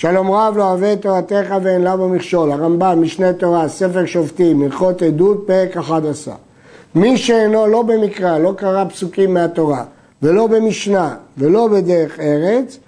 שלום רב לא אוהב את תורתך ואין לה במכשול. הרמב"ם, משנה תורה, ספר שופטים, הלכות עדות, פרק 11. מי שאינו לא במקרא, לא קרא פסוקים מהתורה, ולא במשנה, ולא בדרך ארץ,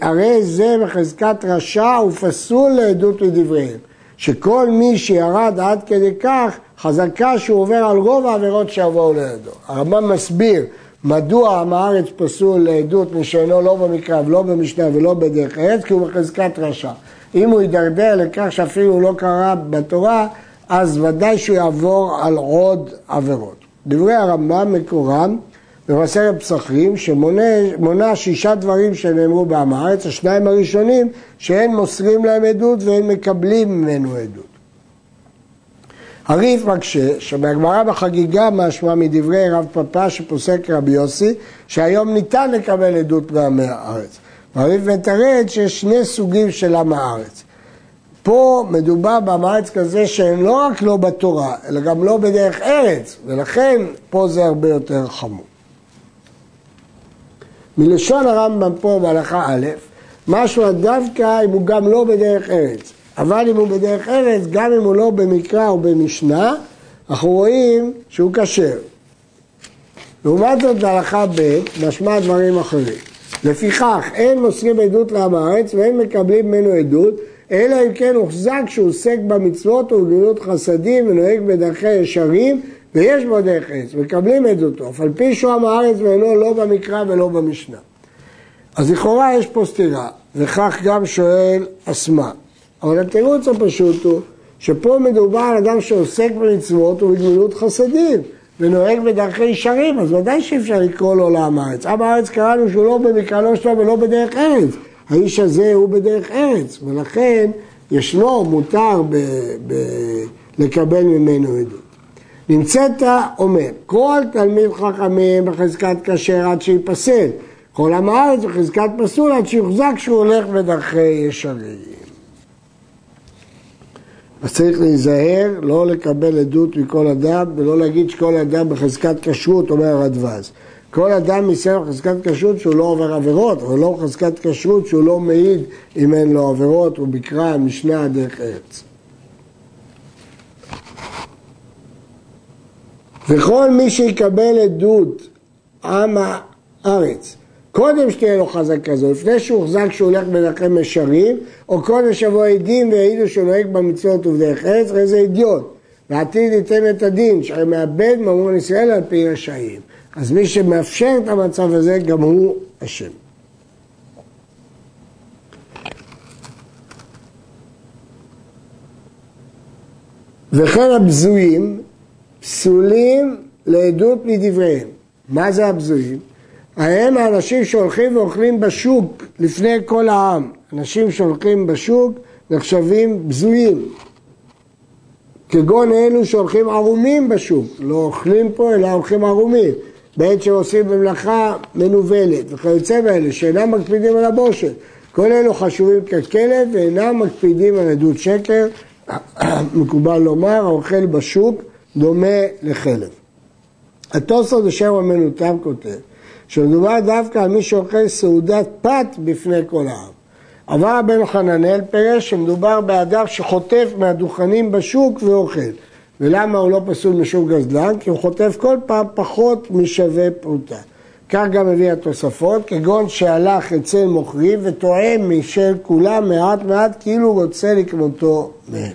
הרי זה בחזקת רשע ופסול לעדות לדבריהם. שכל מי שירד עד כדי כך, חזקה שהוא עובר על רוב העבירות שעברו לידו. הרמב"ם מסביר מדוע עם הארץ פסול לעדות משאינו לא במקרא ולא במשנה ולא בדרך ארץ, כי הוא בחזקת רשע. אם הוא ידרדר לכך שאפילו הוא לא קרא בתורה, אז ודאי שהוא יעבור על עוד עבירות. דברי הרמב"ם מקורם במסכת פסחים, שמונה 6 דברים שנאמרו בעם הארץ. השניים הראשונים שאין מוסרים להם עדות ואין מקבלים ממנו עדות. הרי"ף מקשה שבהגמרא בחגיגה משמע מדברי רב פפא שפוסק רבי יוסי שהיום ניתן לקבל עדות מעמי הארץ. הרי"ף מתרד שיש שני סוגים של עם הארץ. פה מדובר בעם הארץ כזה שהם לא רק לא בתורה אלא גם לא בדרך ארץ, ולכן פה זה הרבה יותר חמור. מלשון הרמב"ם פה בהלכה א', משהו דווקא אם הוא גם לא בדרך ארץ, אבל אם הוא בדרך ארץ, גם אם הוא לא במקרא או במשנה, אנחנו רואים שהוא כשר. לעומת זאת בהלכה ב', משמע דברים אחרים. לפיכך, אין מוסרים עדות לעם הארץ ואין מקבלים ממנו עדות, אלא אם כן הוחזק שהוא עוסק במצוות ובגמילות חסדים ונוהג בדרכי ישרים, ויש בו דרך ארץ, מקבלים עדותו, אף על פי שהוא עם הארץ ואינו לא במקרא ולא במשנה. אז לכאורה יש פה סתירה, וכך גם שואל אסמה. אבל התירוץ הפשוט הוא שפה מדובר על אדם שעוסק במצוות ובגמילות חסדים, ונוהג בדרכי ישרים, אז ודאי שאפשר לקרוא לו לעם הארץ. עם הארץ קראנו שהוא לא במקרא, לא שלו ולא בדרך ארץ. האיש הזה הוא בדרך ארץ, ולכן ישנו מותר לקבל ממנו עדות. נמצאת אומר, כל תלמיד חכמים בחזקת כשר עד שיפסל, כל עם הארץ בחזקת פסול עד שיוחזק שהוא הולך בדרכי ישרים. אז צריך להיזהר, לא לקבל עדות מכל אדם, ולא להגיד שכל אדם בחזקת כשרות, אומר הרדב"ז. כל אדם מסיים בחזקת כשרות שהוא לא עובר עבירות, אבל לא בחזקת כשרות שהוא לא מעיד אם אין לו עבירות, הוא בקרא משנה דרך ארץ. וכל מי שיקבל עדות עם הארץ, קודם שתהיה לו חזקה זו, לפני שהוא חזק שהוא הולך בדרכם ישרים, או קודם שבו עדים והעידו שהוא נוהג במצוות ובדרך ארץ, הרי זה אידיוט. ועתיד ייתן את הדין, שהרי מאבד ממון ישראל על פי רשעים. אז מי שמאפשר את המצב הזה, גם הוא אשם. וכן הבזויים, פסולים לעדות מדבריהם. מה זה הבזויים? הם האנשים שהולכים ואוכלים בשוק לפני כל העם. אנשים שהולכים בשוק נחשבים בזויים. כגון אלו שהולכים ערומים בשוק. לא אוכלים פה אלא הולכים ערומים. בעת שעושים במלאכה מנוולת. וכיוצא באלה שאינם מקפידים על הבושת. כל אלו חשובים ככלב ואינם מקפידים על עדות שקר. מקובל לומר, האוכל בשוק דומה לחלב. התוסרד בשם המנותב כותב, שמדובר דווקא על מי שאוכל סעודת פת בפני כל העם. אבל בן חננאל פרש שמדובר באדם שחוטף מהדוכנים בשוק ואוכל. ולמה הוא לא פסול משום גזלן? כי הוא חוטף כל פעם פחות משווה פרוטה. כך גם הביא התוספות, כגון שהלך אצל מוכרים וטועם משל כולם מעט מעט, כאילו רוצה לקנותו מהם.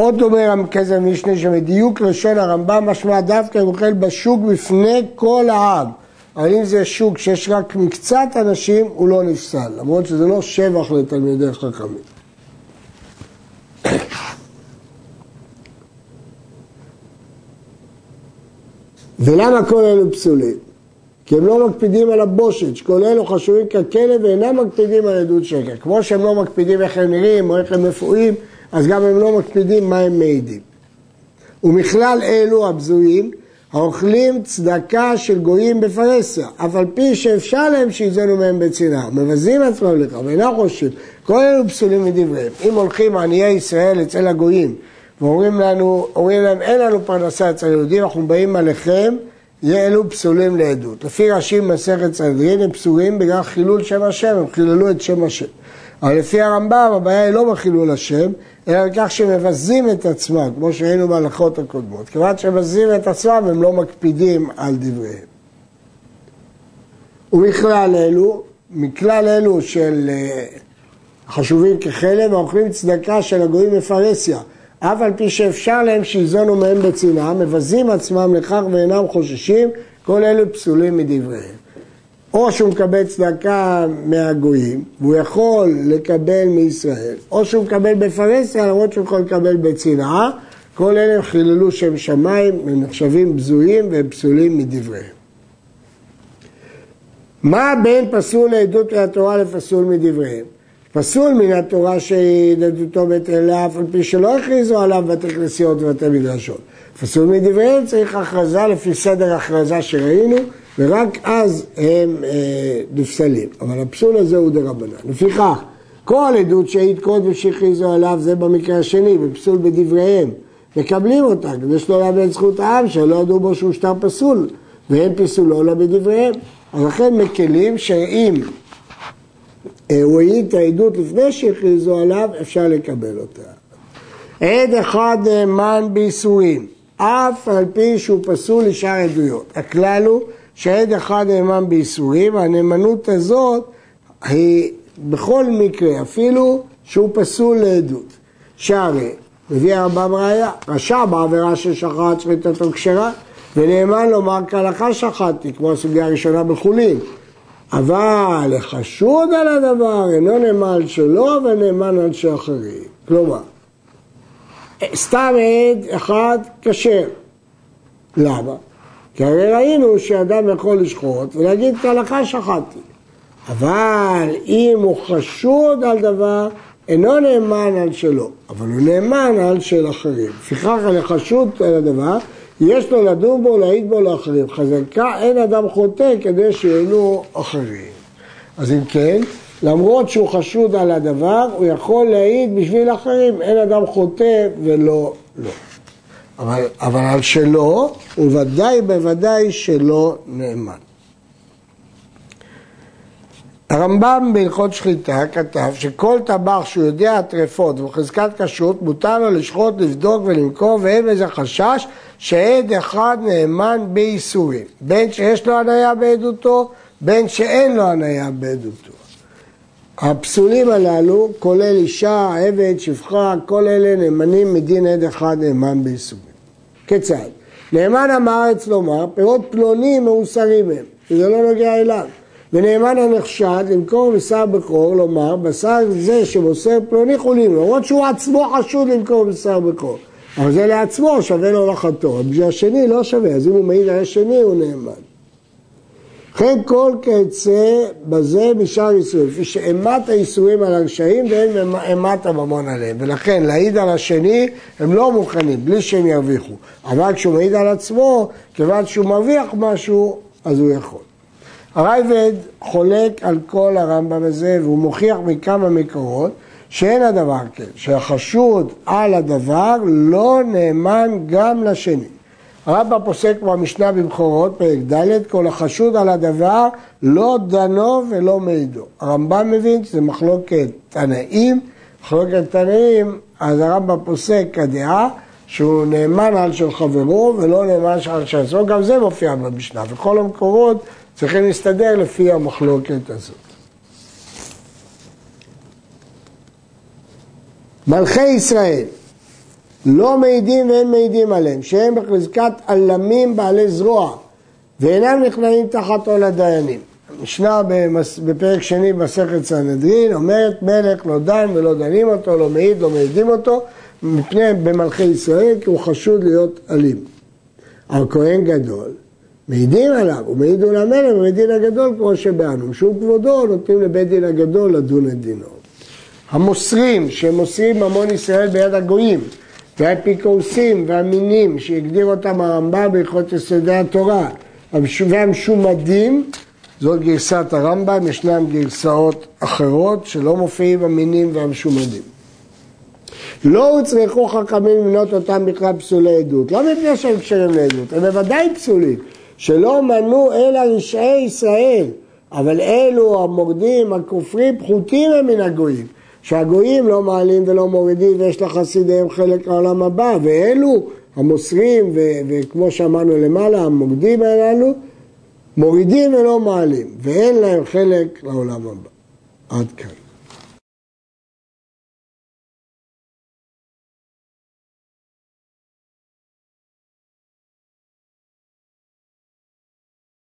עוד אומר המקזר משנה שמדיוק לשון הרמב"ם משמע דווקא הוא אוכל בשוק בפני כל העם. אבל אם זה שוק שיש רק מקצת אנשים, הוא לא נפסל, למרות שזה לא שבח לתלמידי חכמים. ולמה כל אלו פסולים? כי הם לא מקפידים על הבושת, שכל אלו חשובים ככלב ואינם מקפידים על עדות שקר. כמו שהם לא מקפידים איך הם נראים או איך הם מפועים, אז גם הם לא מקפידים מה הם מעידים. ומכלל אלו הבזויים, האוכלים צדקה של גויים בפרסיה, אף על פי שאפשר להם שיזנו מהם בצנעה, מבזים עצמם לך, ואינם חושבים, כל אלו פסולים מדבריהם. אם הולכים עניי ישראל אצל הגויים, ואומרים להם, אין לנו פרנסה אצל יהודים, אנחנו באים עליכם, אלו פסולים לעדות. לפי רש"י מסכת סנהדרין הם פסולים בגלל חילול שם השם, הם חיללו את שם השם. אבל לפי הרמב"ם הבעיה היא לא בחילול השם, אלא על כך שמבזים את עצמם, כמו שראינו בהלכות הקודמות. כיוון שמבזים את עצמם הם לא מקפידים על דבריהם. מכלל אלו של חשובים כחלב, האוכלים צדקה של הגויים בפרסיה, אף על פי שאפשר להם שיזונו מהם בצנעה, מבזים עצמם לכך ואינם חוששים, כל אלו פסולים מדבריהם. או שהוא מקבל צדקה מהגויים, והוא יכול לקבל מישראל, או שהוא מקבל בפרסיה, למרות שהוא יכול לקבל בצנעה, כל אלה חיללו שם שמיים, הם נחשבים בזויים והם פסולים מדבריהם. מה בין פסול לעדות מהתורה לפסול מדבריהם? פסול מן התורה שעדותו בתאלה, אף על פי שלא הכריזו עליו בתי כנסיות ובתי מדרשות. פסול מדבריהם צריך הכרזה לפי סדר הכרזה שראינו, ורק אז הם נפסלים. אבל הפסול הזה הוא דרבנן. לפיכך, כל עדות שהעיד קודם שהכריזו עליו, זה במקרה השני, בפסול בדבריהם. מקבלים אותה, כדי שלא לאבד זכות העם, שלא ידעו בו שהוא שטר פסול, והם פסולו לא בדבריהם. ולכן מקלים שאם הוא העיד את העדות לפני שהכריזו עליו, אפשר לקבל אותה. עד אחד נאמן באיסורין, אף על פי שהוא פסול לשאר עדויות. הכלל הוא שעד אחד נאמן באיסורין, והנאמנות הזאת היא בכל מקרה, אפילו שהוא פסול לעדות. שהרי, מביא הרמב"ם ראיה, רשע בעבירה ששחט שחיטתו כשרה, ונאמן לומר כהלכה שחטתי, כמו הסוגיה הראשונה בחולין. אבל החשוד על הדבר אינו נאמן על שלו ונאמן על של אחרים. כלומר, סתם עד אחד כשר. למה? כי הרי ראינו שאדם יכול לשחוט ולהגיד כהלכה שחטתי. אבל אם הוא חשוד על דבר אינו נאמן על שלו, אבל הוא נאמן על של אחרים. לפיכך על החשוד על הדבר יש לו לדון בו, להעיד בו לאחרים. חזקה, אין אדם חוטא כדי שיהיו אחרים. אז אם כן, למרות שהוא חשוד על הדבר, הוא יכול להעיד בשביל אחרים. אין אדם חוטא ולא לא. אבל על שלו, הוא ודאי שלא נאמן. הרמב"ם בהלכות שחיטה כתב שכל טבח שהוא יודע טרפות וחזקת כשרות מותר לו לשחוט, לבדוק ולמכור ואין איזה חשש שעד אחד נאמן באיסורים, בין שיש לו הניה בעדותו, בין שאין לו הניה בעדותו. הפסולים הללו כולל אישה, עבד, שפחה, כל אלה נאמנים מדין עד אחד נאמן באיסורים. כיצד? נאמן אמר אצלו מה? פירות פלונים מאוסרים הם, וזה לא נוגע אליו. ונאמן הנחשד למכור בשר בקור, לומר, בשר זה שמוסר פלוני חולין, למרות שהוא עצמו חשוד למכור בשר בקור. אבל זה לעצמו שווה לו לחתו, אבל השני לא שווה, אז אם הוא מעיד על השני הוא נאמן. לכן כל כיצא בזה משאר איסורים, כפי שאימת האיסורים על הרשעים ואין אימת הממון עליהם, ולכן להעיד על השני הם לא מוכנים, בלי שהם ירוויחו. אבל כשהוא מעיד על עצמו, כיוון שהוא מרוויח משהו, אז הוא יכול. הרייבד חולק על כל הרמב"ם הזה, והוא מוכיח מכמה מקורות שאין הדבר כן, שהחשוד על הדבר לא נאמן גם לשני. הרמב"ם פוסק במשנה במחורות, פרק ד', כל החשוד על הדבר לא דנו ולא מעידו. הרמב"ם מבין שזה מחלוקת תנאים, אז הרמב"ם פוסק כדעה, שהוא נאמן על של חברו ולא נאמן על של עצמו, גם זה מופיע במשנה, וכל המקורות צריכים להסתדר לפי המחלוקת הזאת. מלכי ישראל לא מעידים ואין מעידים עליהם, שהם בחזקת אלמים בעלי זרוע, ואינם נכנעים תחת עול הדיינים. המשנה בפרק שני במסכת סנהדרין אומרת מלך לא דן ולא דנים אותו, לא מעיד, לא מעידים אותו, מפני במלכי ישראל כי הוא חשוד להיות אלים. הכהן גדול מעידים עליו, ומעידו למלך ובית דין הגדול כמו שבאנו, שהוא כבודו נותנים לבית דין הגדול לדון את דינו. המוסרים שמוסרים ממון ישראל ביד הגויים, והאפיקורסים והמינים שהגדיר אותם הרמב"ם בהלכות יסודי התורה, והמשומדים, זאת גרסת הרמב"ם, ישנן גרסאות אחרות שלא מופיעים המינים והמשומדים. לא הוצרכו חכמים למנות אותם בכלל פסולי עדות, לא מפני שהם כשרים לעדות, הם בוודאי פסולים. שלא מנו אלא רשעי ישראל, אבל אלו המורדים, הכופרים, פחותים הם מן הגויים, שהגויים לא מעלים ולא מורידים, ויש לחסידיהם חלק העולם הבא, ואלו המוסרים, וכמו שאמרנו למעלה, המורדים הללו, מורידים ולא מעלים, ואין להם חלק לעולם הבא. עד כאן.